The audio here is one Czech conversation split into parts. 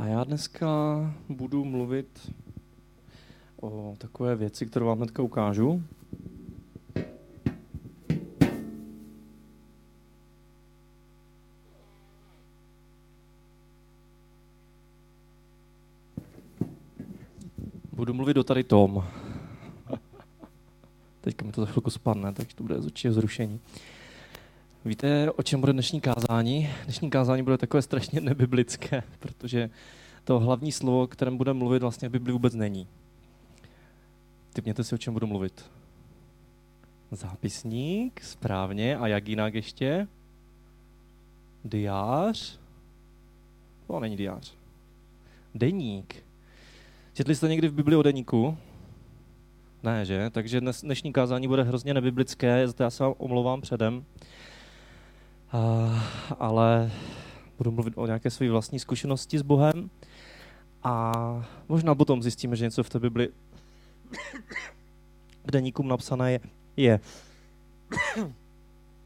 A já dneska budu mluvit o takové věci, kterou vám hnedka ukážu. Budu mluvit o tady tom. Teďka mi to za chvilku spadne, takže to bude určitě vzrušení. Víte, o čem bude dnešní kázání? Dnešní kázání bude takové strašně nebiblické, protože to hlavní slovo, o kterém budeme mluvit, vlastně v Biblii vůbec není. Typněte si, o čem budu mluvit. Zápisník, správně, a jak jinak ještě? Diář? To není diář. Deník. Četli jste někdy v Biblii o deníku? Ne, že? Takže dnešní kázání bude hrozně nebiblické, za to já se vám omlouvám předem. Ale budu mluvit o nějaké své vlastní zkušenosti s Bohem a možná potom zjistíme, že něco v té Bibli v deníku napsané je.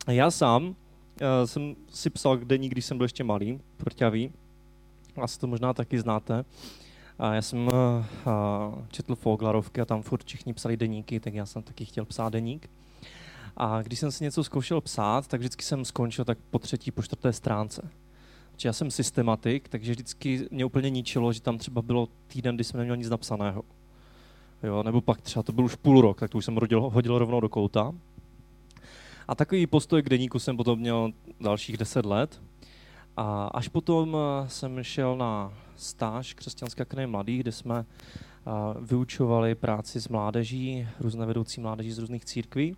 Já sám jsem si psal deník, když jsem byl ještě malý, prťavý. Asi to možná taky znáte. A já jsem četl Foglarovky a tam furt všichni psali deníky, tak já jsem taky chtěl psát deník. A když jsem si něco zkoušel psát, tak vždycky jsem skončil tak po třetí, po čtvrté stránce. Protože já jsem systematik, takže vždycky mě úplně ničilo, že tam třeba bylo týden, kdy jsem neměl nic napsaného. Jo, nebo pak třeba to byl už půl rok, tak to už jsem hodil rovnou do kouta. A takový postoj k deníku jsem potom měl dalších 10 let. A až potom jsem šel na stáž Křesťanské akademie mladých, kde jsme vyučovali práci s mládeží, různé vedoucí mládeží z různých církví.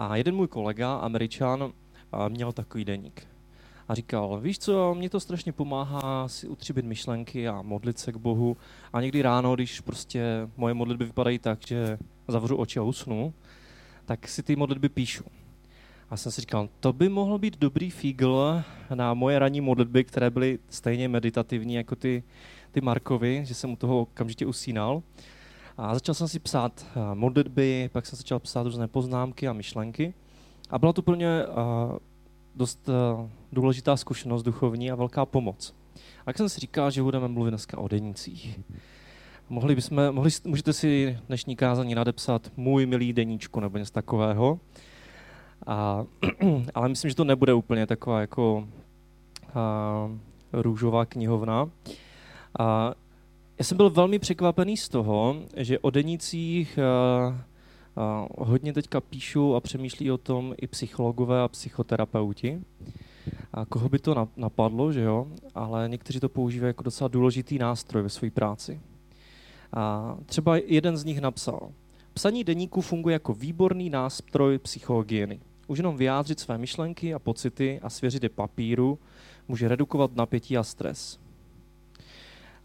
A jeden můj kolega, Američan, měl takový deník. A říkal, víš co, mě to strašně pomáhá si utříbit myšlenky a modlit se k Bohu. A někdy ráno, když prostě moje modlitby vypadají tak, že zavřu oči a usnu, tak si ty modlitby píšu. A jsem si říkal, to by mohl být dobrý fígl na moje ranní modlitby, které byly stejně meditativní jako ty Markovy, že jsem u toho okamžitě usínal. A začal jsem si psát modlitby, pak jsem začal psát různé poznámky a myšlenky. A byla to pro mě dost důležitá zkušenost duchovní a velká pomoc. A tak jsem si říkal, že budeme mluvit dneska o denících. Můžete si dnešní kázání nadepsat můj milý deníčku nebo něco takového. Ale myslím, že to nebude úplně taková jako růžová knihovna. Já jsem byl velmi překvapený z toho, že o denících hodně teďka píšu a přemýšlí o tom i psychologové a psychoterapeuti. A koho by to napadlo, že jo? Ale někteří to používají jako docela důležitý nástroj ve své práci. A třeba jeden z nich napsal, psaní deníku funguje jako výborný nástroj psychohygieny. Už jenom vyjádřit své myšlenky a pocity a svěřit je papíru může redukovat napětí a stres.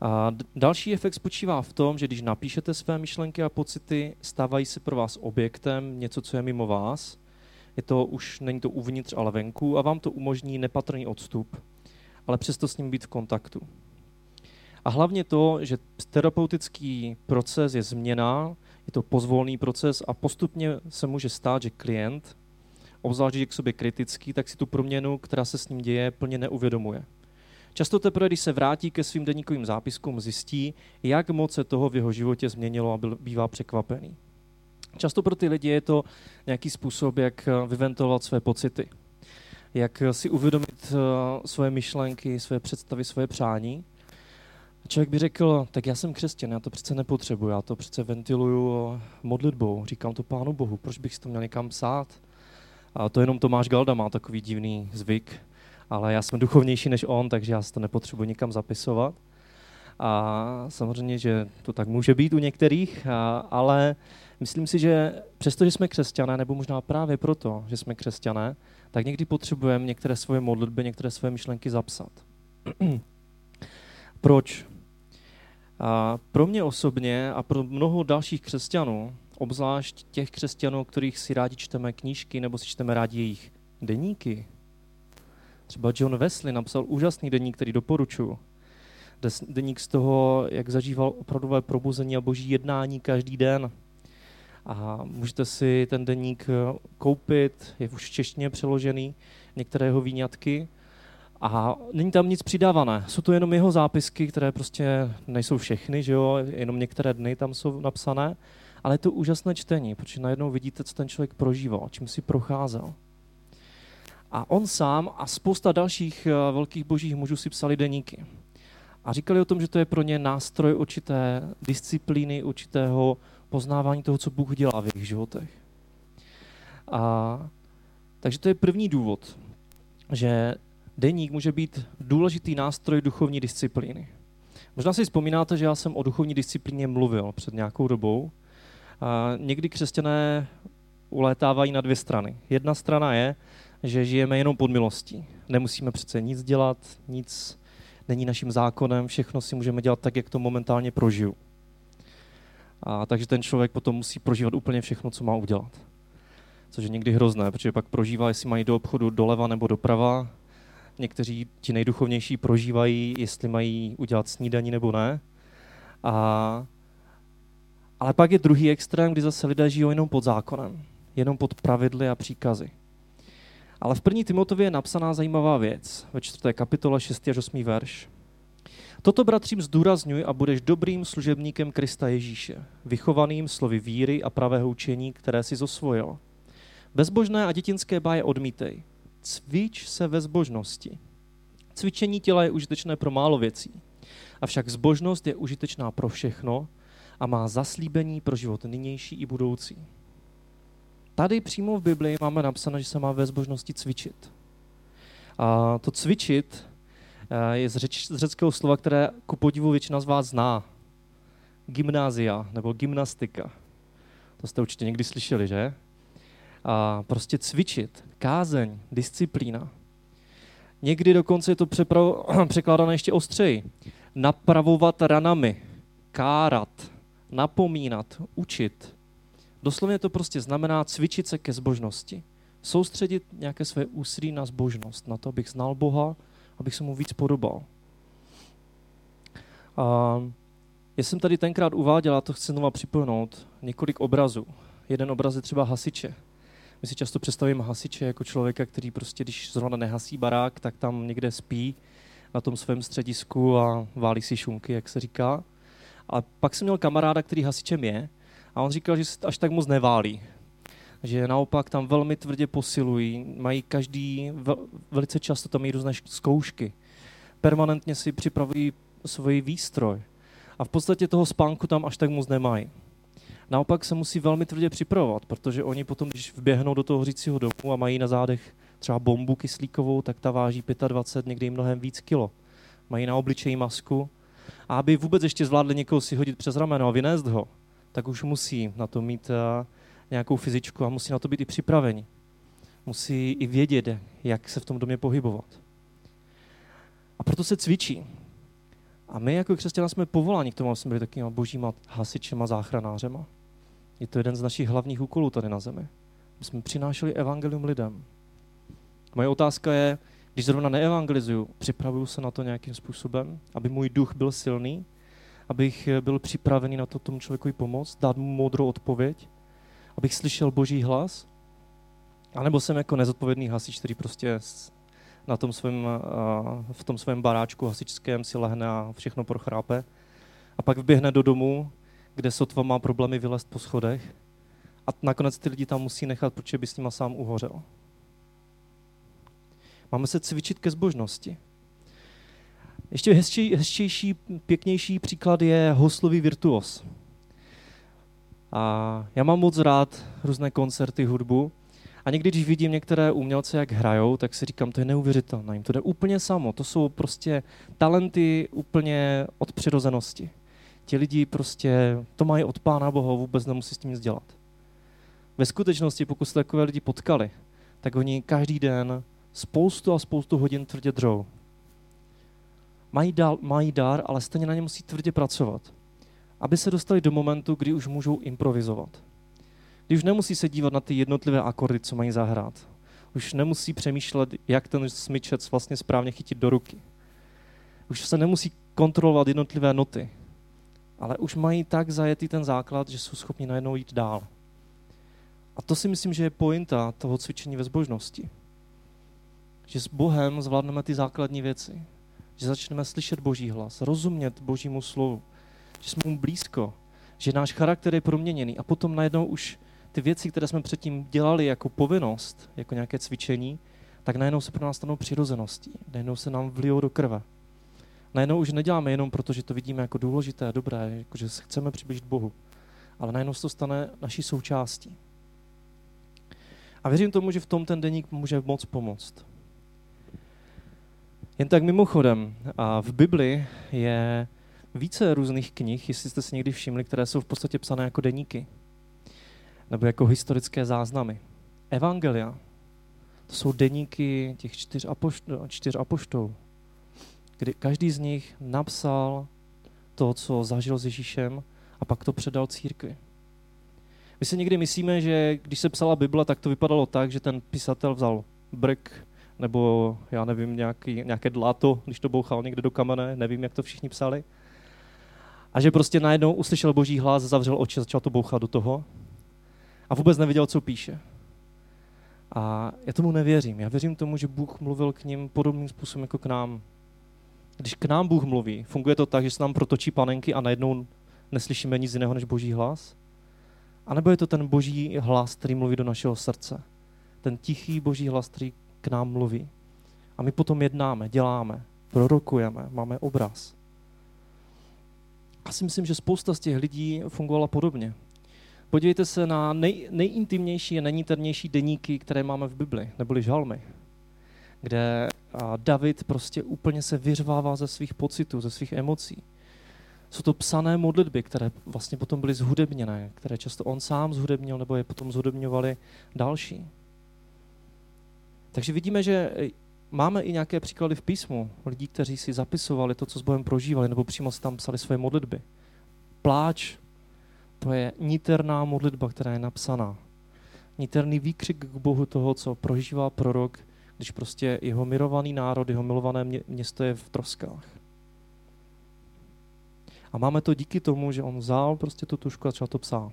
A další efekt spočívá v tom, že když napíšete své myšlenky a pocity, stávají se pro vás objektem, něco, co je mimo vás. Není to uvnitř, ale venku a vám to umožní nepatrný odstup, ale přesto s ním být v kontaktu. A hlavně to, že terapeutický proces je změna, je to pozvolný proces a postupně se může stát, že klient, obzvlášť je k sobě kritický, tak si tu proměnu, která se s ním děje, plně neuvědomuje. Často teprve, když se vrátí ke svým deníkovým zápiskům, zjistí, jak moc se toho v jeho životě změnilo a bývá překvapený. Často pro ty lidi je to nějaký způsob, jak vyventilovat své pocity, jak si uvědomit svoje myšlenky, svoje představy, svoje přání. Člověk by řekl, tak já jsem křesťan, já to přece nepotřebuji, já to přece ventiluju modlitbou, říkám to Pánu Bohu, proč bych si to měl někam psát? A to jenom Tomáš Galda má takový divný zvyk, ale já jsem duchovnější než on, takže já si to nepotřebuji nikam zapisovat. A samozřejmě, že to tak může být u některých, ale myslím si, že přestože jsme křesťané, nebo možná právě proto, že jsme křesťané, tak někdy potřebujeme některé svoje modlitby, některé svoje myšlenky zapsat. Proč? A pro mě osobně a pro mnoho dalších křesťanů, obzvlášť těch křesťanů, kterých si rádi čteme knížky nebo si čteme rádi jejich deníky. Třeba John Wesley napsal úžasný deník, který doporučuji. Deník z toho, jak zažíval opravdové probuzení a boží jednání každý den. A můžete si ten deník koupit, je už v češtině přeložený, některé jeho výňatky. A není tam nic přidávané. Jsou to jenom jeho zápisky, které prostě nejsou všechny, že jo? Jenom některé dny tam jsou napsané. Ale je to úžasné čtení, protože najednou vidíte, co ten člověk prožíval, čím si procházel. A on sám a spousta dalších velkých božích mužů si psali deníky. A říkali o tom, že to je pro ně nástroj určité disciplíny, určitého poznávání toho, co Bůh dělá v jejich životech. Takže to je první důvod, že deník může být důležitý nástroj duchovní disciplíny. Možná si vzpomínáte, že já jsem o duchovní disciplíně mluvil před nějakou dobou. Někdy křesťané ulétávají na dvě strany. Jedna strana je, že žijeme jenom pod milostí. Nemusíme přece nic dělat, nic není naším zákonem, všechno si můžeme dělat tak, jak to momentálně prožiju. Takže ten člověk potom musí prožívat úplně všechno, co má udělat. Což je někdy hrozné, protože pak prožívá, jestli mají do obchodu doleva nebo doprava. Někteří ti nejduchovnější prožívají, jestli mají udělat snídaní nebo ne. Ale pak je druhý extrém, kdy zase lidé žijou jenom pod zákonem, jenom pod pravidly a příkazy. Ale v 1. Timotově je napsaná zajímavá věc, ve 4. kapitole 6. až 8. verš. Toto, bratřím, zdůrazňuj a budeš dobrým služebníkem Krista Ježíše, vychovaným slovy víry a pravého učení, které si osvojil. Bezbožné a dětinské báje odmítej. Cvič se ve zbožnosti. Cvičení těla je užitečné pro málo věcí, avšak zbožnost je užitečná pro všechno a má zaslíbení pro život nynější i budoucí. Tady přímo v Biblii máme napsáno, že se má ve zbožnosti cvičit. A to cvičit je z řeckého slova, které ku podivu většina z vás zná. Gymnázia nebo gymnastika. To jste určitě někdy slyšeli, že? A prostě cvičit, kázeň, disciplína. Někdy dokonce je to překládané ještě ostřeji. Napravovat ranami, kárat, napomínat, učit. Doslovně to prostě znamená cvičit se ke zbožnosti. Soustředit nějaké své úsilí na zbožnost, na to, abych znal Boha, abych se mu víc podobal. A já jsem tady tenkrát uváděl, a to chci znovu připomenout, několik obrazů. Jeden obraz je třeba hasiče. My si často představíme hasiče jako člověka, který prostě, když zrovna nehasí barák, tak tam někde spí na tom svém středisku a válí si šunky, jak se říká. A pak jsem měl kamaráda, který hasičem je, a on říkal, že až tak moc neválí. Že naopak tam velmi tvrdě posilují, mají každý, velice často tam mají různé zkoušky. Permanentně si připravují svůj výstroj. A v podstatě toho spánku tam až tak moc nemají. Naopak se musí velmi tvrdě připravovat, protože oni potom, když vběhnou do toho hořícího domu a mají na zádech třeba bombu kyslíkovou, tak ta váží 25, někdy mnohem víc kilo. Mají na obličeji masku. A aby vůbec ještě zvládli někoho si hodit přes rameno a vynést ho, tak už musí na to mít nějakou fyzičku a musí na to být i připraveni. Musí i vědět, jak se v tom domě pohybovat. A proto se cvičí. A my jako křesťané jsme povoláni k tomu, aby jsme byli takovými božíma hasičema, záchranářema. Je to jeden z našich hlavních úkolů tady na zemi. My jsme přinášeli evangelium lidem. Moje otázka je, když zrovna neevangelizuju, připravuju se na to nějakým způsobem, aby můj duch byl silný, abych byl připravený na to tomu člověku pomoct, dát mu moudrou odpověď, abych slyšel boží hlas, anebo jsem jako nezodpovědný hasič, který prostě na tom svém, v tom svém baráčku hasičském si lehne a všechno prochrápe a pak vběhne do domu, kde sotva má problémy vylézt po schodech a nakonec ty lidi tam musí nechat, protože by s nima sám uhořel. Máme se cvičit ke zbožnosti. Ještě hezčejší, pěknější příklad je houslový virtuos. A já mám moc rád různé koncerty, hudbu. A někdy, když vidím některé umělce, jak hrajou, tak si říkám, to je neuvěřitelné. Jim to jde úplně samo. To jsou prostě talenty úplně od přirozenosti. Ti lidi prostě to mají od Pána Boha, vůbec nemusí s tím nic dělat. Ve skutečnosti, pokud se takové lidi potkali, tak oni každý den spoustu a spoustu hodin tvrdě dřou. Mají dar, ale stejně na ně musí tvrdě pracovat, aby se dostali do momentu, kdy už můžou improvizovat. Kdy už nemusí se dívat na ty jednotlivé akordy, co mají zahrát. Už nemusí přemýšlet, jak ten smyčec vlastně správně chytit do ruky. Už se nemusí kontrolovat jednotlivé noty, ale už mají tak zajetý ten základ, že jsou schopni najednou jít dál. A to si myslím, že je pointa toho cvičení ve zbožnosti. že s Bohem zvládneme ty základní věci, že začneme slyšet Boží hlas, rozumět Božímu slovu, že jsme mu blízko, že náš charakter je proměněný a potom najednou už ty věci, které jsme předtím dělali jako povinnost, jako nějaké cvičení, tak najednou se pro nás stanou přirozeností, najednou se nám vlijou do krve. Najednou už neděláme jenom proto, že to vidíme jako důležité a dobré, jako že se chceme přiblížit Bohu, ale najednou se to stane naší součástí. A věřím tomu, že v tom ten deník může moc pomoct. Jen tak mimochodem, a v Bibli je více různých knih, jestli jste si někdy všimli, které jsou v podstatě psané jako deníky nebo jako historické záznamy. Evangelia, to jsou deníky těch čtyř apoštolů, kdy každý z nich napsal to, co zažil s Ježíšem a pak to předal církvi. My si někdy myslíme, že když se psala Bible, tak to vypadalo tak, že ten pisatel vzal brk nebo já nevím, nějaké dlato, když to bouchal někde do kamene, nevím, jak to všichni psali. A že prostě najednou uslyšel Boží hlas, zavřel oči, začal to bouchat do toho a vůbec neviděl, co píše. A já tomu nevěřím. Já věřím tomu, že Bůh mluvil k nim podobným způsobem jako k nám. Když k nám Bůh mluví, funguje to tak, že se nám protočí panenky a najednou neslyšíme nic jiného než Boží hlas? A nebo je to ten Boží hlas, který mluví do našeho srdce? Ten tichý Boží hlas, který k nám mluví. A my potom jednáme, děláme, prorokujeme, máme obraz. Já si myslím, že spousta z těch lidí fungovala podobně. Podívejte se na nejintimnější a nejniternější deníky, které máme v Bibli, neboli žalmy, kde David prostě úplně se vyřvává ze svých pocitů, ze svých emocí. Jsou to psané modlitby, které vlastně potom byly zhudebněné, které často on sám zhudebnil, nebo je potom zhudebňovali další. Takže vidíme, že máme i nějaké příklady v písmu lidí, kteří si zapisovali to, co s Bohem prožívali, nebo přímo si tam psali svoje modlitby. Pláč, to je niterná modlitba, která je napsaná. Niterný výkřik k Bohu toho, co prožívá prorok, když prostě jeho milovaný národ, jeho milované město je v troskách. A máme to díky tomu, že on vzal prostě tu tužku a začal to psát.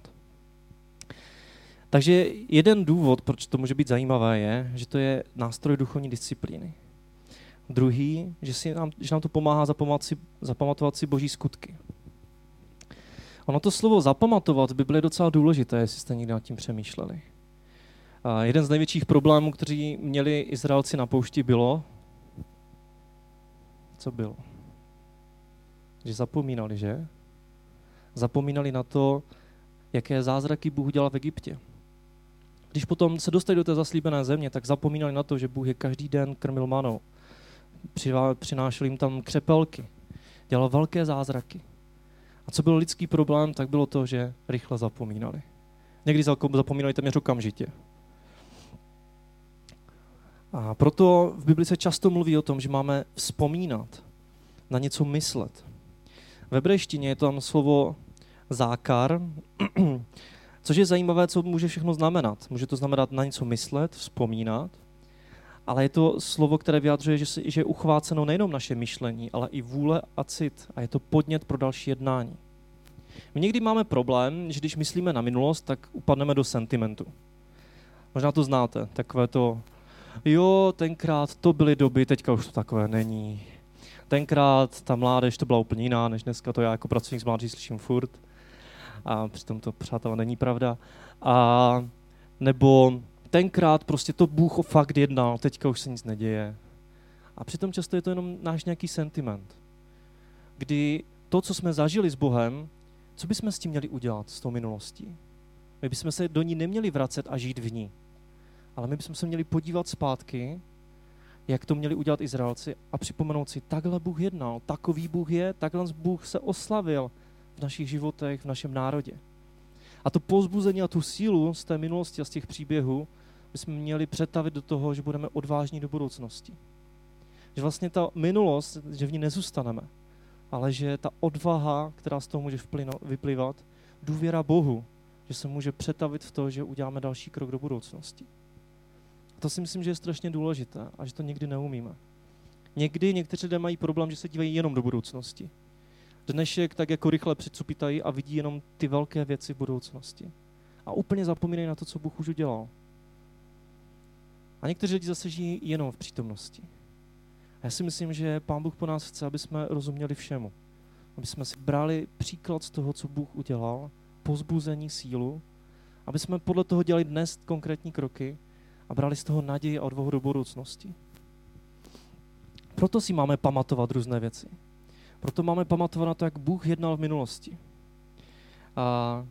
Takže jeden důvod, proč to může být zajímavé, je, že to je nástroj duchovní disciplíny. Druhý, že nám to pomáhá zapamatovat si Boží skutky. Ono to slovo zapamatovat by bylo docela důležité, jestli jste někdy nad tím přemýšleli. A jeden z největších problémů, který měli Izraelci na poušti, bylo... Co bylo? Že zapomínali, že? Zapomínali na to, jaké zázraky Bůh dělal v Egyptě. Když potom se dostali do té zaslíbené země, tak zapomínali na to, že Bůh je každý den krmil manou. Přinášel jim tam křepelky. Dělal velké zázraky. A co byl lidský problém, tak bylo to, že rychle zapomínali. Někdy zapomínali téměř okamžitě. A proto v Bibli se často mluví o tom, že máme vzpomínat, na něco myslet. Ve hebrejštině je tam slovo zákar, což je zajímavé, co může všechno znamenat. Může to znamenat na něco myslet, vzpomínat, ale je to slovo, které vyjadřuje, že je uchváceno nejenom naše myšlení, ale i vůle a cit a je to podnět pro další jednání. My někdy máme problém, že když myslíme na minulost, tak upadneme do sentimentu. Možná to znáte, takové to, jo, tenkrát to byly doby, teďka už to takové není. Tenkrát ta mládež to byla úplně jiná než dneska, to já jako pracovník s mládeží slyším furt. A přitom to, přátelé, není pravda. A nebo tenkrát prostě to Bůh fakt jednal, teďka už se nic neděje. A přitom často je to jenom náš nějaký sentiment, kdy to, co jsme zažili s Bohem, co bychom s tím měli udělat, s tou minulostí? My bychom se do ní neměli vracet a žít v ní, ale my bychom se měli podívat zpátky, jak to měli udělat Izraelci a připomenout si, takhle Bůh jednal, takový Bůh je, takhle Bůh se oslavil v našich životech, v našem národě. A to povzbuzení a tu sílu z té minulosti a z těch příběhů bychom měli přetavit do toho, že budeme odvážní do budoucnosti. Že vlastně ta minulost, že v ní nezůstaneme, ale že ta odvaha, která z toho může vyplývat, důvěra Bohu, že se může přetavit v to, že uděláme další krok do budoucnosti. A to si myslím, že je strašně důležité a že to nikdy neumíme. Někdy někteří lidé mají problém, že se dívají jenom do budoucnosti. Dnešek tak jako rychle přicupitají a vidí jenom ty velké věci v budoucnosti. A úplně zapomínají na to, co Bůh už udělal. A někteří lidi zase žijí jenom v přítomnosti. A já si myslím, že Pán Bůh po nás chce, aby jsme rozuměli všemu. Aby jsme si brali příklad z toho, co Bůh udělal, povzbuzení, sílu, aby jsme podle toho dělali dnes konkrétní kroky a brali z toho naději a odvahu do budoucnosti. Proto si máme pamatovat různé věci. Proto máme pamatovat na to, jak Bůh jednal v minulosti. A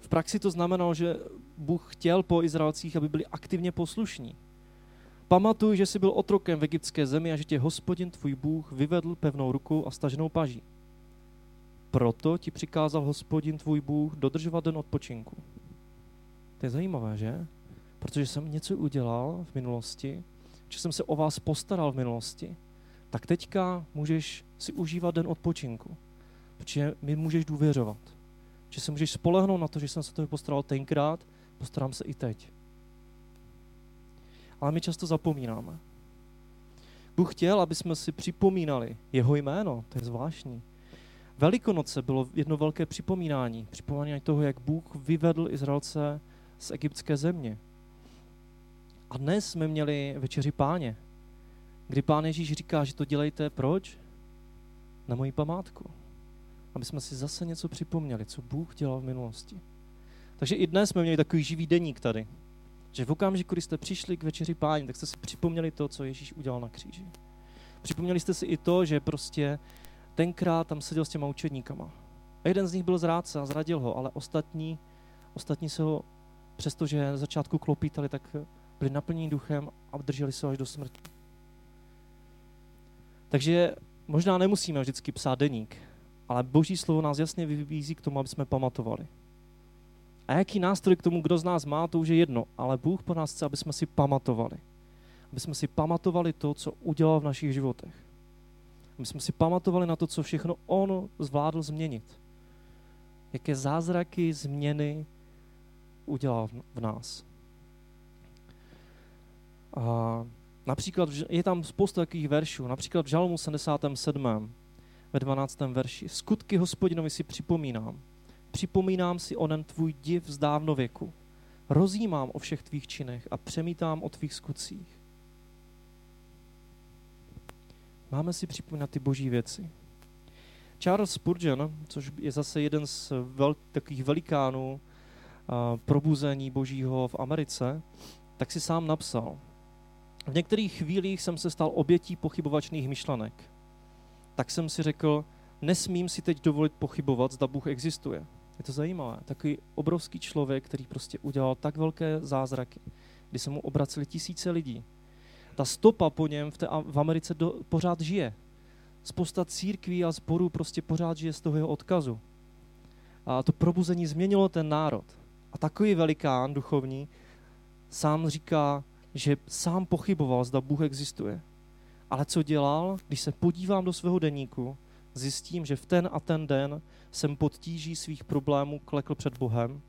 v praxi to znamenalo, že Bůh chtěl po Izraelcích, aby byli aktivně poslušní. Pamatuj, že jsi byl otrokem v egyptské zemi a že tě Hospodin tvůj Bůh vyvedl pevnou rukou a staženou paží. Proto ti přikázal Hospodin tvůj Bůh dodržovat den odpočinku. To je zajímavé, že? Protože jsem něco udělal v minulosti, že jsem se o vás postaral v minulosti, tak teďka můžeš si užívat den odpočinku, protože mi můžeš důvěřovat. Že se můžeš spolehnout na to, že jsem se toho postaral tenkrát, postarám se i teď. Ale my často zapomínáme. Bůh chtěl, aby jsme si připomínali jeho jméno, to je zvláštní. Velikonoce bylo jedno velké připomínání toho, jak Bůh vyvedl Izraelce z egyptské země. A dnes jsme měli večeři Páně, kdy Pán Ježíš říká, že to dělejte proč? Na moji památku. Aby jsme si zase něco připomněli, co Bůh dělal v minulosti. Takže i dnes jsme měli takový živý deník tady. Že v okamžiku, když jste přišli k večeři Páně, tak jste si připomněli to, co Ježíš udělal na kříži. Připomněli jste si i to, že prostě tenkrát tam seděl s těma učedníkama. A jeden z nich byl zrádce a zradil ho, ale ostatní se ho, přestože na začátku klopítali, tak byli naplněni duchem a drželi se až do smrti. Takže možná nemusíme vždycky psát deník, ale Boží slovo nás jasně vybízí k tomu, aby jsme pamatovali. A jaký nástroj k tomu, kdo z nás má, to už je jedno, ale Bůh po nás chce, aby jsme si pamatovali. Aby jsme si pamatovali to, co udělal v našich životech. Aby jsme si pamatovali na to, co všechno on zvládl změnit. Jaké zázraky, změny udělal v nás. A například je tam spousta takových veršů, například v Žalmu 77. ve 12. verši. Skutky Hospodinovi si připomínám. Připomínám si onen tvůj div z dávnověku. Rozjímám o všech tvých činech a přemítám o tvých skutcích. Máme si připomínat ty boží věci. Charles Spurgeon, což je zase jeden z takových velikánů probuzení božího v Americe, tak si sám napsal. V některých chvílích jsem se stal obětí pochybovačných myšlenek. Tak jsem si řekl, nesmím si teď dovolit pochybovat, zda Bůh existuje. Je to zajímavé. Takový obrovský člověk, který prostě udělal tak velké zázraky, kdy se mu obraceli tisíce lidí. Ta stopa po něm v Americe pořád žije. Spousta církví a sborů prostě pořád žije z toho jeho odkazu. A to probuzení změnilo ten národ. A takový velikán duchovní sám říká, že sám pochyboval, zda Bůh existuje. Ale co dělal? Když se podívám do svého deníku, zjistím, že v ten a ten den jsem pod tíží svých problémů klekl před Bohem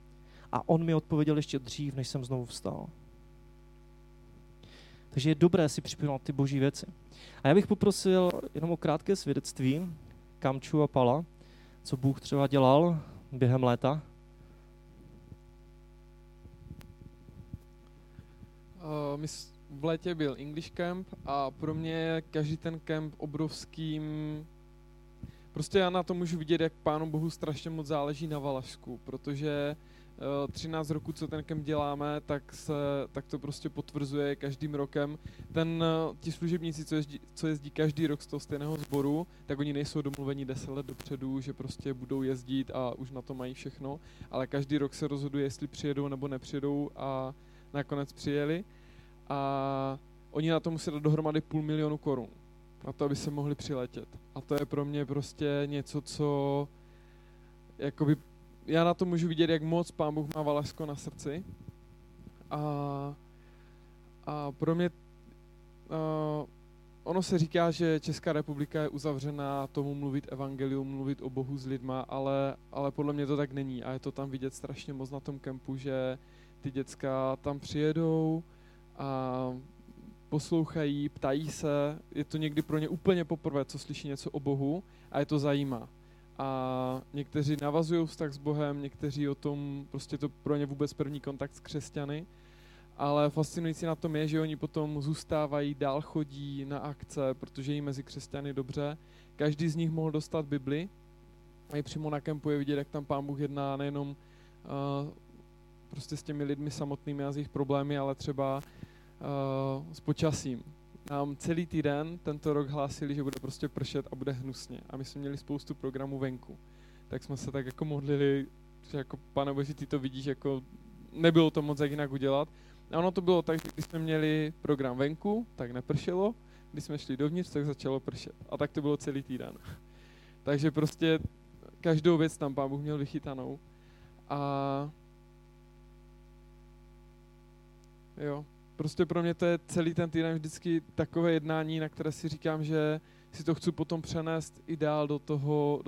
a on mi odpověděl ještě dřív, než jsem znovu vstal. Takže je dobré si připomínat ty boží věci. A já bych poprosil jenom o krátké svědectví Kamču a Pala, co Bůh třeba dělal během léta. V létě byl English Camp a pro mě je každý ten camp obrovským. Prostě já na to můžu vidět, jak Pánu Bohu strašně moc záleží na Valašsku, protože 13 roků, co ten camp děláme, tak to prostě potvrzuje každým rokem. Ti služebníci, co jezdí každý rok z toho stejného sboru, tak oni nejsou domluveni 10 let dopředu, že prostě budou jezdit a už na to mají všechno, ale každý rok se rozhoduje, jestli přijedou nebo nepřijedou a nakonec přijeli. A oni na to museli dát dohromady 500 000 korun, na to, aby se mohli přiletět. A to je pro mě prostě něco, co jakoby, já na to můžu vidět, jak moc Pán Bůh má Valašsko na srdci. A pro mě ono se říká, že Česká republika je uzavřená tomu mluvit evangelium, mluvit o Bohu s lidma, ale podle mě to tak není. A je to tam vidět strašně moc na tom kempu, že ty děcka tam přijedou a poslouchají, ptají se, je to někdy pro ně úplně poprvé, co slyší něco o Bohu a je to zajímá. A někteří navazují vztah s Bohem, někteří o tom, prostě to pro ně vůbec první kontakt s křesťany Ale fascinující na tom je, že oni potom zůstávají, dál chodí na akce, protože jí mezi křesťany dobře. Každý z nich mohl dostat Bibli. A i přímo na kempu je vidět, jak tam Pán Bůh jedná nejenom prostě s těmi lidmi samotnými a s jejich problémy, ale třeba s počasím. Nám celý týden tento rok hlásili, že bude prostě pršet a bude hnusně. A my jsme měli spoustu programů venku. Tak jsme se tak jako modlili, že jako Pane Bože, ty to vidíš, jako nebylo to moc jak jinak udělat. A ono to bylo tak, že když jsme měli program venku, tak nepršelo, když jsme šli dovnitř, tak začalo pršet. A tak to bylo celý týden. Takže prostě každou věc tam Pán Bůh měl vychytanou. A jo, prostě pro mě to je celý ten týden vždycky takové jednání, na které si říkám, že si to chci potom přenést i dál do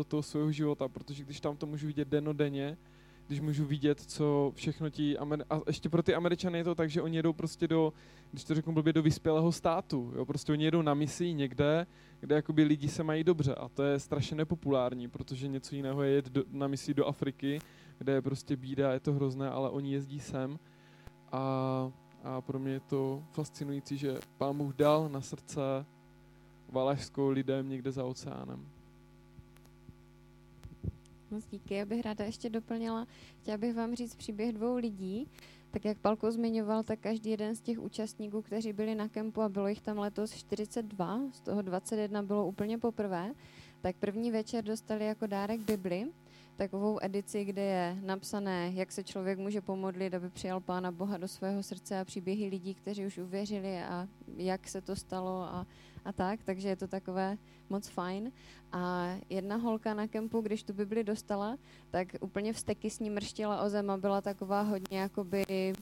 toho svého života, protože když tam to můžu vidět dennodenně, když můžu vidět, co všechno ti... A ještě pro ty Američany je to tak, že oni jedou prostě do, když to řeknu blbě, do vyspělého státu. Jo? Prostě oni jedou na misi někde, kde jakoby lidi se mají dobře a to je strašně nepopulární, protože něco jiného je jet na misi do Afriky, kde je prostě bída, je to hrozné, ale oni jezdí sem a pro mě je to fascinující, že Pán Bůh dal na srdce Valašskou lidem někde za oceánem. Moc díky, já bych ráda ještě doplnila. Chtěla bych vám říct příběh dvou lidí. Tak jak Palko zmiňoval, tak každý jeden z těch účastníků, kteří byli na kempu, a bylo jich tam letos 42, z toho 21 bylo úplně poprvé, tak první večer dostali jako dárek Bibli, takovou edici, kde je napsané, jak se člověk může pomodlit, aby přijal Pána Boha do svého srdce a příběhy lidí, kteří už uvěřili a jak se to stalo a tak, takže je to takové moc fajn. A jedna holka na kempu, když tu Bibli dostala, tak úplně vzteky s ní mrštila o zem a byla taková hodně jakoby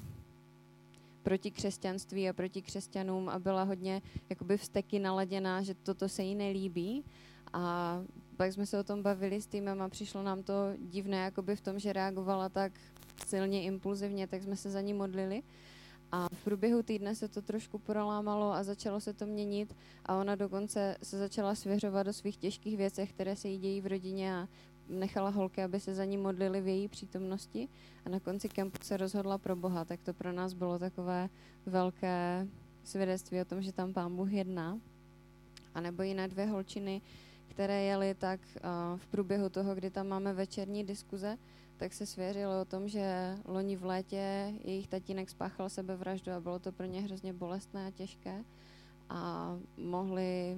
proti křesťanství a proti křesťanům a byla hodně jakoby vzteky naladěná, že toto se jí nelíbí. A pak jsme se o tom bavili s týmem a přišlo nám to divné jakoby v tom, že reagovala tak silně impulzivně, tak jsme se za ní modlili. A v průběhu týdne se to trošku prolámalo a začalo se to měnit a ona dokonce se začala svěřovat do svých těžkých věcech, které se jí dějí v rodině a nechala holky, aby se za ní modlili v její přítomnosti a na konci kempu se rozhodla pro Boha, tak to pro nás bylo takové velké svědectví o tom, že tam Pán Bůh jedná. A nebo jiné dvě holčiny, které jeli, tak v průběhu toho, kdy tam máme večerní diskuze, tak se svěřilo o tom, že loni v létě jejich tatínek spáchal sebevraždu a bylo to pro ně hrozně bolestné a těžké. A mohli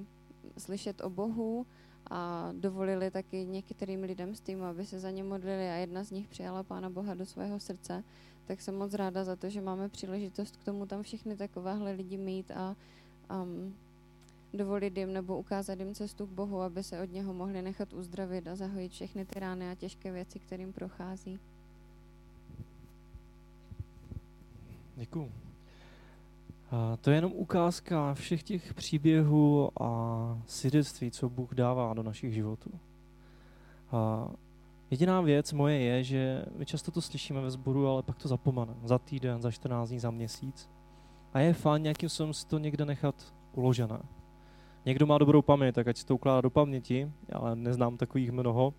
slyšet o Bohu a dovolili taky některým lidem z týmu, aby se za ně modlili a jedna z nich přijala Pána Boha do svého srdce. Tak jsem moc ráda za to, že máme příležitost k tomu tam všechny takovéhle lidi mít a dovolit jim nebo ukázat jim cestu k Bohu, aby se od něho mohli nechat uzdravit a zahojit všechny ty rány a těžké věci, kterým prochází. Děkuju. To je jenom ukázka všech těch příběhů a svědectví, co Bůh dává do našich životů. Jediná věc moje je, že my často to slyšíme ve sboru, ale pak to zapomeneme. Za týden, za 14 dní, za měsíc. A je fajn nějakým způsobem si to někde nechat uložené. Někdo má dobrou paměť, tak ať si to ukládá do paměti, ale neznám takových mnoho.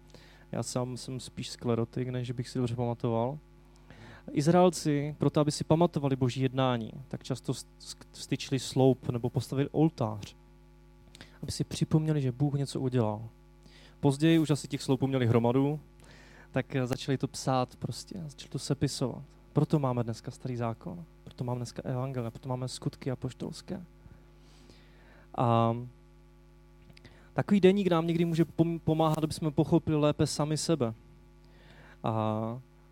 Já sám jsem spíš sklerotik, než bych si dobře pamatoval. Izraelci, proto aby si pamatovali Boží jednání, tak často vstyčili sloup nebo postavili oltář, aby si připomněli, že Bůh něco udělal. Později už asi těch sloupů měli hromadu, tak začali to psát prostě, začali to sepisovat. Proto máme dneska Starý zákon, proto máme dneska evangelia, proto máme Skutky apoštolské. A takový deník nám někdy může pomáhat, aby jsme pochopili lépe sami sebe. A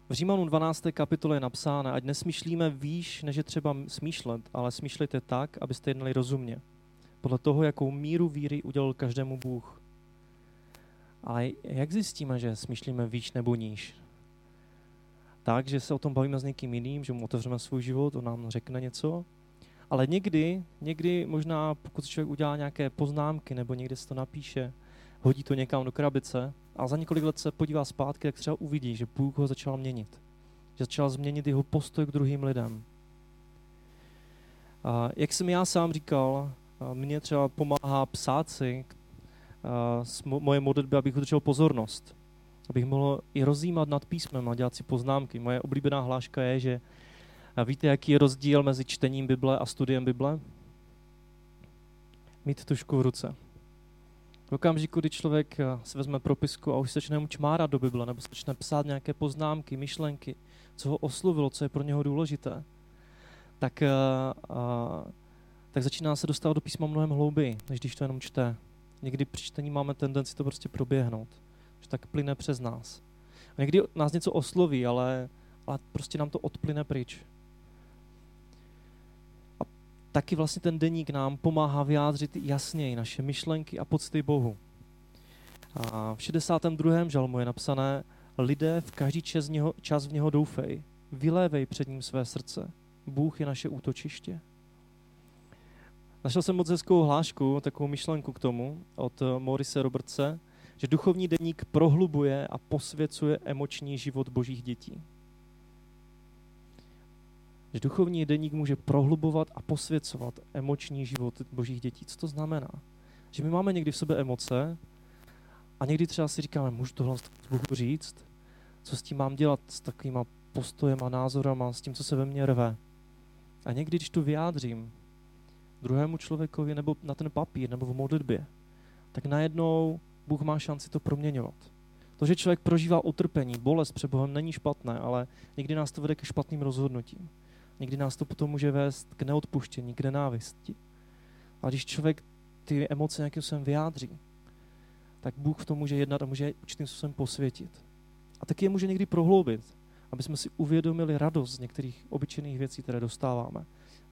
v Římanům 12. kapitole je napsáno, ať nesmýšlíme výš, než je třeba smýšlet, ale smýšlejte tak, abyste jednali rozumně. Podle toho, jakou míru víry udělal každému Bůh. A jak zjistíme, že smýšlíme výš nebo níž? Tak, že se o tom bavíme s někým jiným, že mu otevřeme svůj život, on nám řekne něco. Ale někdy možná, pokud člověk udělá nějaké poznámky nebo někde se to napíše, hodí to někam do krabice a za několik let se podívá zpátky, tak třeba uvidí, že Bůh ho začal měnit. Že začal změnit jeho postoj k druhým lidem. A jak jsem já sám říkal, mně třeba pomáhá psát si moje modlitby, abych udržel pozornost. Abych mohl i rozjímat nad písmem a dělat si poznámky. Moje oblíbená hláška je, že A víte, jaký je rozdíl mezi čtením Bible a studiem Bible? Mít tužku v ruce. V okamžiku, kdy člověk si vezme propisku a už se začne mu čmárat do Bible, nebo začne psát nějaké poznámky, myšlenky, co ho oslovilo, co je pro něho důležité, tak začíná se dostávat do písma mnohem hlouběji, než když to jenom čte. Někdy při čtení máme tendenci to prostě proběhnout, že tak plyne přes nás. A někdy nás něco osloví, ale prostě nám to odplyne pryč. A taky vlastně ten deník nám pomáhá vyjádřit jasněji naše myšlenky a pocty Bohu. A v 62. žalmu je napsané: lidé v každý čas v něho doufej, vylévej před ním své srdce. Bůh je naše útočiště. Našel jsem moc hezkou hlášku, takovou myšlenku k tomu od Maurice Robertse, že duchovní deník prohlubuje a posvěcuje emoční život božích dětí. Že duchovní deník může prohlubovat a posvěcovat emoční život božích dětí. Co to znamená? Že my máme někdy v sobě emoce a někdy třeba si říkáme, můžu tohle z Bohu říct? Co s tím mám dělat, s takovýma postojema, názorama, s tím, co se ve mně rve? A někdy, když to vyjádřím druhému člověkovi nebo na ten papír nebo v modlitbě, tak najednou Bůh má šanci to proměňovat. To, že člověk prožívá utrpení, bolest před Bohem, není špatné, ale někdy nás to vede ke špatným rozhodnutím. Někdy nás to potom může vést k neodpuštění, k nenávisti. A když člověk ty emoce nějakým způsobem vyjádří, tak Bůh v tom může jednat a může je určitým způsobem posvětit. A taky je může někdy prohloubit, aby jsme si uvědomili radost z některých obyčejných věcí, které dostáváme,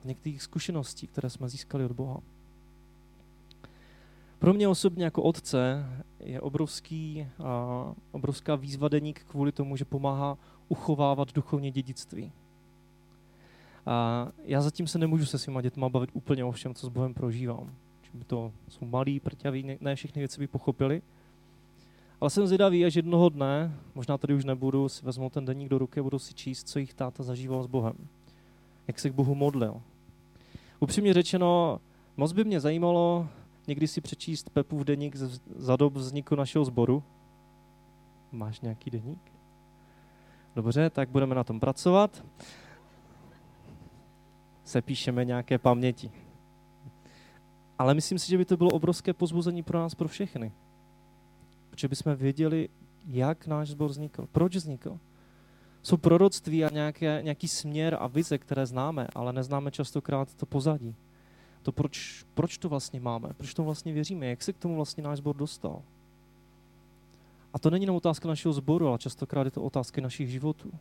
z některých zkušeností, které jsme získali od Boha. Pro mě osobně jako otce je obrovská výzva deník kvůli tomu, že pomáhá uchovávat duchovní dědictví. A já zatím se nemůžu se svýma dětma bavit úplně o všem, co s Bohem prožívám. To jsou malí, prťaví, ne všechny věci by pochopili. Ale jsem zvědavý, až jednoho dne, možná tady už nebudu, si vezmu ten deník do ruky a budu si číst, co jejich táta zažíval s Bohem. Jak se k Bohu modlil. Upřímně řečeno, moc by mě zajímalo někdy si přečíst Pepův deník za dob vzniku našeho sboru. Máš nějaký deník? Dobře, tak budeme na tom pracovat. Sepíšeme nějaké paměti. Ale myslím si, že by to bylo obrovské povzbuzení pro nás, pro všechny. Protože bychom věděli, jak náš sbor vznikl, proč vznikl. Jsou proroctví a nějaký směr a vize, které známe, ale neznáme častokrát to pozadí. To, proč to vlastně máme, proč tomu vlastně věříme, jak se k tomu vlastně náš sbor dostal. A to není jenom otázka našeho sboru, ale častokrát je to otázka našich životů.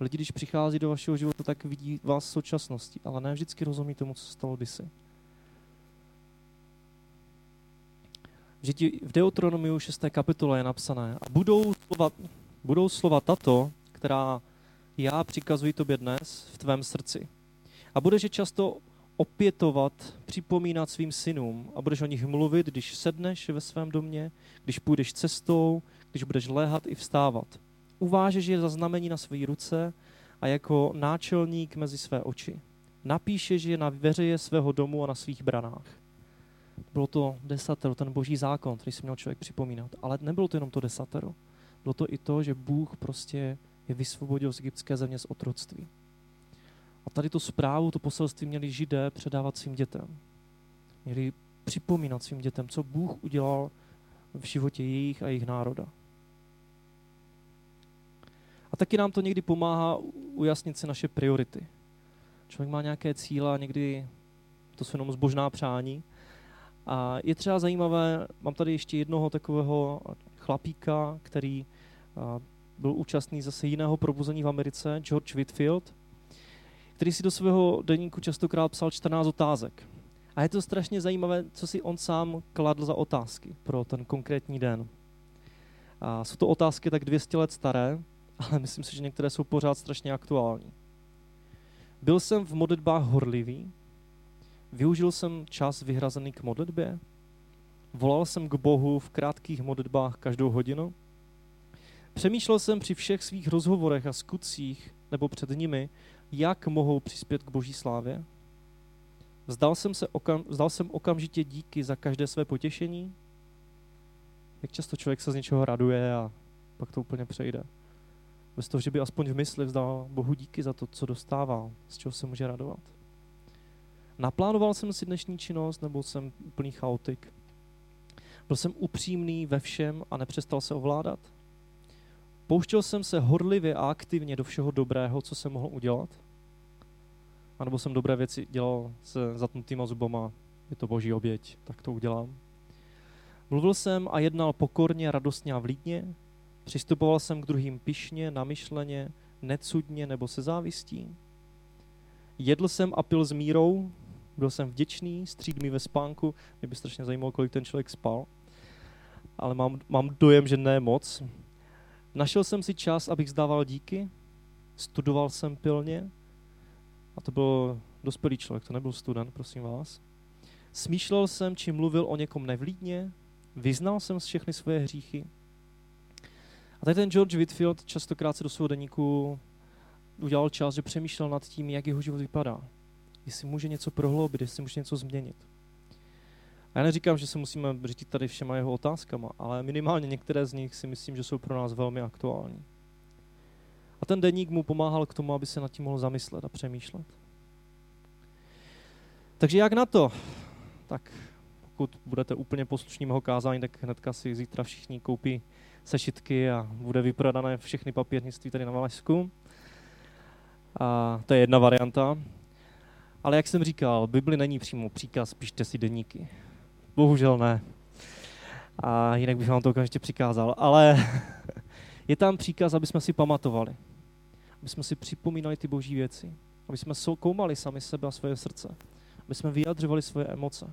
Lidi, když přichází do vašeho života, tak vidí vás v současnosti, ale ne vždycky rozumí tomu, co stalo kdysi. V Deuteronomiu 6. kapitole je napsané: a budou slova tato, která já přikazuji tobě dnes, v tvém srdci. A budeš je často opětovat, připomínat svým synům a budeš o nich mluvit, když sedneš ve svém domě, když půjdeš cestou, když budeš léhat i vstávat. Uvážeš je za znamení na své ruce a jako náčelník mezi své oči. Napíšeš je na dveře svého domu a na svých branách. Bylo to desatero, ten boží zákon, který si měl člověk připomínat. Ale nebylo to jenom to desatero. Bylo to i to, že Bůh prostě je vysvobodil z egyptské země, z otroctví. A tady tu zprávu, to poselství měli Židé předávat svým dětem. Měli připomínat svým dětem, co Bůh udělal v životě jejich a jejich národa. A taky nám to někdy pomáhá ujasnit si naše priority. Člověk má nějaké cíle a někdy to jsou jenom zbožná přání. A je třeba zajímavé, mám tady ještě jednoho takového chlapíka, který byl účastný zase jiného probuzení v Americe, George Whitfield, který si do svého deníku častokrát psal 14 otázek. A je to strašně zajímavé, co si on sám kladl za otázky pro ten konkrétní den. A jsou to otázky tak 200 let staré, ale myslím si, že některé jsou pořád strašně aktuální. Byl jsem v modlitbách horlivý? Využil jsem čas vyhrazený k modlitbě? Volal jsem k Bohu v krátkých modlitbách každou hodinu? Přemýšlel jsem při všech svých rozhovorech a skutcích nebo před nimi, jak mohou přispět k boží slávě? Vzdal jsem okamžitě díky za každé své potěšení? Jak často člověk se z něčeho raduje a pak to úplně přejde? bez toho, že by aspoň v mysli vzdal Bohu díky za to, co dostával, z čeho se může radovat. Naplánoval jsem si dnešní činnost, nebo jsem úplný chaotik? Byl jsem upřímný ve všem a nepřestal se ovládat? Pouštěl jsem se horlivě a aktivně do všeho dobrého, co jsem mohl udělat? A nebo jsem dobré věci dělal se zatnutýma zubama, je to boží oběť, tak to udělám. Mluvil jsem a jednal pokorně, radostně a vlídně, přistupoval jsem k druhým pyšně, namyšleně, necudně nebo se závistí. Jedl jsem a pil s mírou, byl jsem vděčný, střídmý ve spánku, mě by strašně zajímalo, kolik ten člověk spal, ale mám dojem, že ne moc. Našel jsem si čas, abych zdával díky, studoval jsem pilně, a to byl dospělý člověk, to nebyl student, prosím vás. Smýšlel jsem, či mluvil o někom nevlídně, vyznal jsem všechny svoje hříchy. A tady ten George Whitfield častokrát se do svého deníku udělal čas, že přemýšlel nad tím, jak jeho život vypadá. Jestli může něco prohloubit, jestli může něco změnit. A já neříkám, že se musíme řídit tady všema jeho otázkama, ale minimálně některé z nich si myslím, že jsou pro nás velmi aktuální. A ten deník mu pomáhal k tomu, aby se nad tím mohl zamyslet a přemýšlet. Takže jak na to? Tak pokud budete úplně poslušní mého kázání, tak hnedka si zítra všichni koupí sešitky a bude vyprodané všechny papírnictví tady na Valašsku. A to je jedna varianta. Ale jak jsem říkal, Bibli není přímo příkaz, pište si deníky. Bohužel ne. A jinak bych vám to okamžitě přikázal. Ale je tam příkaz, aby jsme si pamatovali. Aby jsme si připomínali ty boží věci. Aby jsme koumali sami sebe a svoje srdce. Aby jsme vyjadřovali svoje emoce.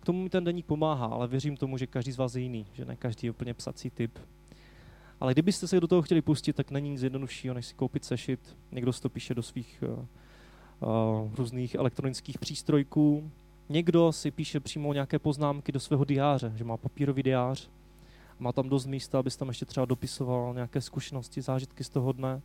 K tomu mi ten deník pomáhá, ale věřím tomu, že každý z vás je jiný, že ne každý je úplně psací typ. Ale kdybyste se do toho chtěli pustit, tak není nic jednoduššího, než si koupit sešit. Někdo si to píše do svých různých elektronických přístrojků. Někdo si píše přímo nějaké poznámky do svého diáře, že má papírový diář. Má tam dost místa, aby tam ještě třeba dopisoval nějaké zkušenosti, zážitky z toho dne.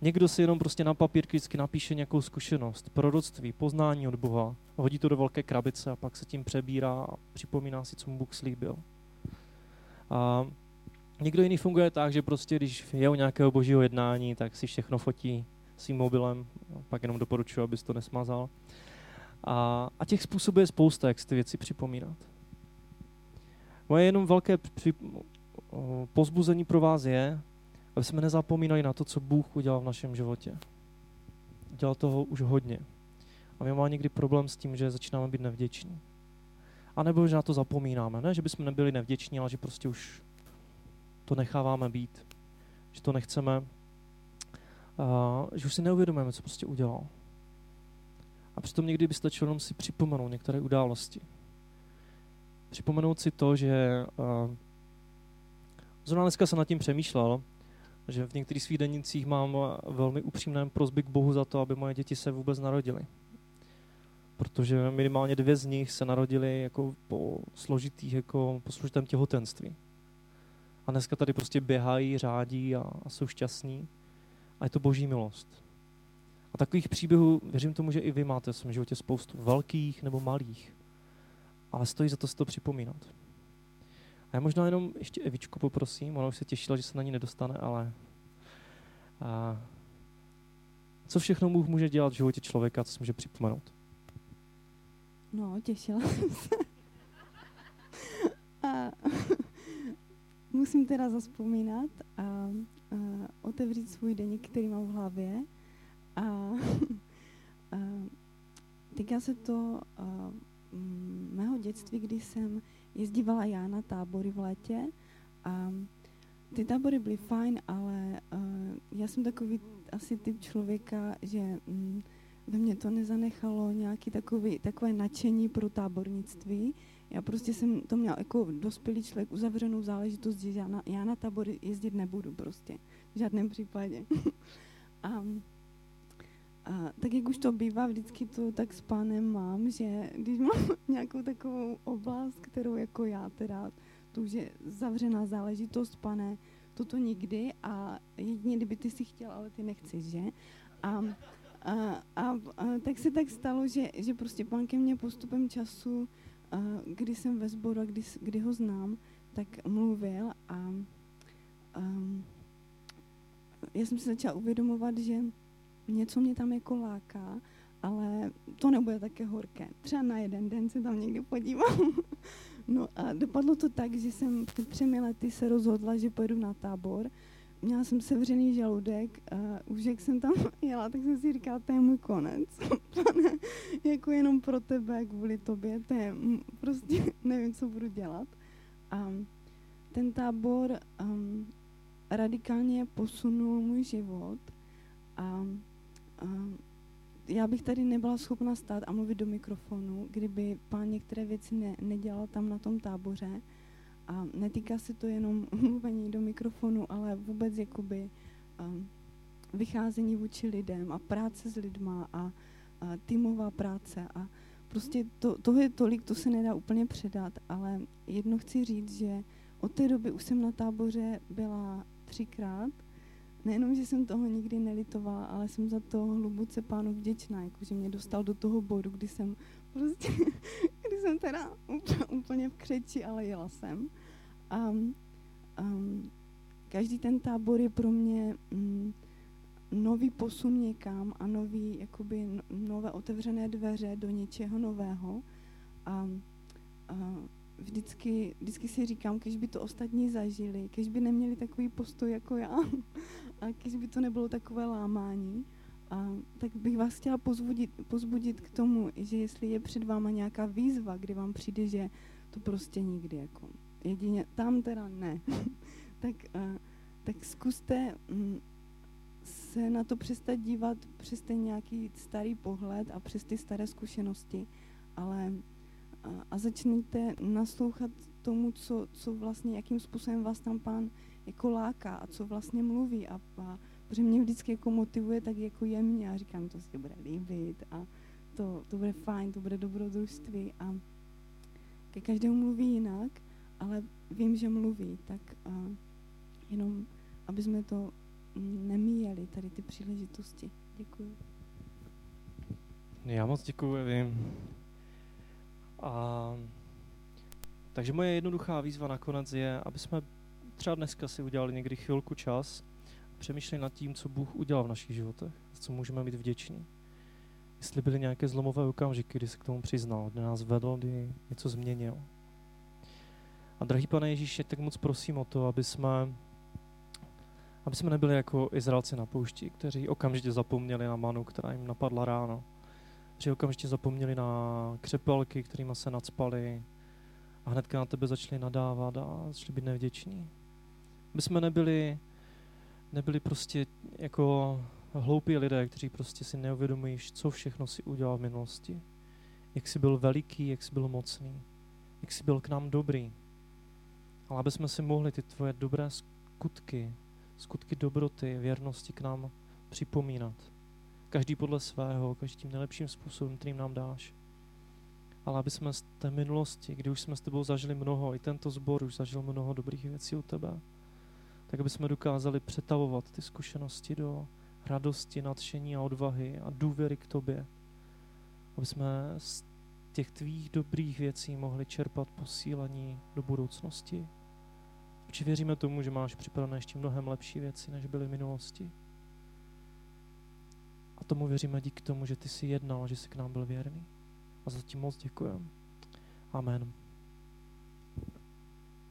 Někdo si jenom prostě na papír vždycky napíše nějakou zkušenost, proroctví, poznání od Boha, hodí to do velké krabice a pak se tím přebírá a připomíná si, co mu Bůh slíbil. A někdo jiný funguje tak, že prostě když je u nějakého božího jednání, tak si všechno fotí svým mobilem, pak jenom doporučuji, abys to nesmazal. A těch způsobů je spousta, jak si ty věci připomínat. Moje jenom velké pozbuzení pro vás je, aby jsme nezapomínali na to, co Bůh udělal v našem životě. Dělal toho už hodně. A my máme někdy problém s tím, že začínáme být nevděční. A nebo že na to zapomínáme. Ne, že bychom nebyli nevděční, ale že prostě už to necháváme být. Že to nechceme. Že už si neuvědomujeme, co prostě udělal. A přitom někdy by stačilo jenom si připomenout některé události. Připomenout si to, že zrovna dneska jsem nad tím přemýšlel, že v některých svých denících mám velmi upřímné prosby k Bohu za to, aby moje děti se vůbec narodily. Protože minimálně 2 z nich se narodily jako po složitém těhotenství. A dneska tady prostě běhají, řádí a jsou šťastní. A je to boží milost. A takových příběhů, věřím tomu, že i vy máte v svém životě spoustu velkých nebo malých. Ale stojí za to si to připomínat. A já možná jenom ještě Evičku poprosím, ona už se těšila, že se na ní nedostane, ale co všechno Bůh může dělat v životě člověka, co si může připomenout? No, těšila jsem se. Musím teda zavzpomínat a otevřít svůj deník, který mám v hlavě. A týká se to mého dětství, kdy jsem jezdívala já na tábory v létě a ty tábory byly fajn, ale já jsem takový asi typ člověka, že ve mně to nezanechalo nějaké takové nadšení pro tábornictví. Já prostě jsem to měla jako dospělý člověk uzavřenou záležitost, že já na tábory jezdit nebudu prostě, v žádném případě. A tak jak už to bývá, vždycky to tak s pánem mám, že když mám nějakou takovou oblast, kterou jako já teda, to už je zavřená záležitost, pane, toto nikdy a jedině, kdyby ty si chtěl, ale ty nechceš, že? A tak se tak stalo, že prostě pán ke mně postupem času, kdy jsem ve sboru a kdy ho znám, tak mluvil a já jsem si začala uvědomovat, že něco mě tam jako láká, ale to nebude také horké. Třeba na jeden den se tam někdy podívám. No a dopadlo to tak, že jsem před 3 lety se rozhodla, že pojedu na tábor. Měla jsem sevřený žaludek a už jak jsem tam jela, tak jsem si říkala, to je můj konec. Jako jenom pro tebe, kvůli tobě, to je prostě nevím, co budu dělat. A ten tábor radikálně posunul můj život a já bych tady nebyla schopna stát a mluvit do mikrofonu, kdyby pán některé věci nedělal tam na tom táboře. A netýká se to jenom mluvení do mikrofonu, ale vůbec jakoby vycházení vůči lidem a práce s lidma a týmová práce. A prostě toho je tolik, to se nedá úplně předat, ale jedno chci říct, že od té doby už jsem na táboře byla 3krát. Nejenom, že jsem toho nikdy nelitovala, ale jsem za to hluboce pánu vděčná, jakože mě dostal do toho bodu, kdy jsem prostě, kdy jsem teda úplně v křeči, ale jela jsem. Každý ten tábor je pro mě nový posun někam a nový, jakoby nové otevřené dveře do něčeho nového. Vždycky si říkám, když by to ostatní zažili, když by neměli takový postoj jako já a když by to nebylo takové lámání, tak bych vás chtěla pozbudit k tomu, že jestli je před váma nějaká výzva, kdy vám přijde, že to prostě nikdy jako jedině tam teda ne, tak zkuste se na to přestat dívat přes ten nějaký starý pohled a přes ty staré zkušenosti, ale a začněte naslouchat tomu, co vlastně, jakým způsobem vás tam pán jako láká a co vlastně mluví. Protože mě vždycky jako motivuje tak jako jemně a říkám, to se bude líbit a to bude fajn, to bude dobrodružství. A ke každému mluví jinak, ale vím, že mluví, tak jenom, aby jsme to nemíjeli, tady ty příležitosti. Děkuji. Já moc děkuji, Evím. Takže moje jednoduchá výzva nakonec je, aby jsme třeba dneska si udělali někdy chvilku čas a přemýšleli nad tím, co Bůh udělal v našich životech, co můžeme být vděční. Jestli byly nějaké zlomové okamžiky, kdy se k tomu přiznal, kdy nás vedl, kdy něco změnil. A drahý pane Ježíši, tak moc prosím o to, aby jsme nebyli jako Izraelci na poušti, kteří okamžitě zapomněli na manu, která jim napadla ráno. Že okamžitě zapomněli na křepelky, kterými se nacpali a hnedka na tebe začali nadávat a začali být nevděční. My jsme nebyli prostě jako hloupí lidé, kteří prostě si neuvědomují, co všechno si udělal v minulosti. Jak jsi byl veliký, jak jsi byl mocný, jak jsi byl k nám dobrý. Ale aby jsme si mohli ty tvoje dobré skutky dobroty, věrnosti k nám připomínat. Každý podle svého, každý tím nejlepším způsobem, kterým nám dáš. Ale aby jsme z té minulosti, kdy už jsme s tebou zažili mnoho, i tento sbor už zažil mnoho dobrých věcí u tebe, tak aby jsme dokázali přetavovat ty zkušenosti do radosti, nadšení a odvahy a důvěry k tobě. Aby jsme z těch tvých dobrých věcí mohli čerpat posílení do budoucnosti. Protože věříme tomu, že máš připravené ještě mnohem lepší věci, než byly v minulosti. A tomu věříme díky tomu, že ty jsi jednal, že jsi k nám byl věrný. A za tím moc děkujeme. Amen.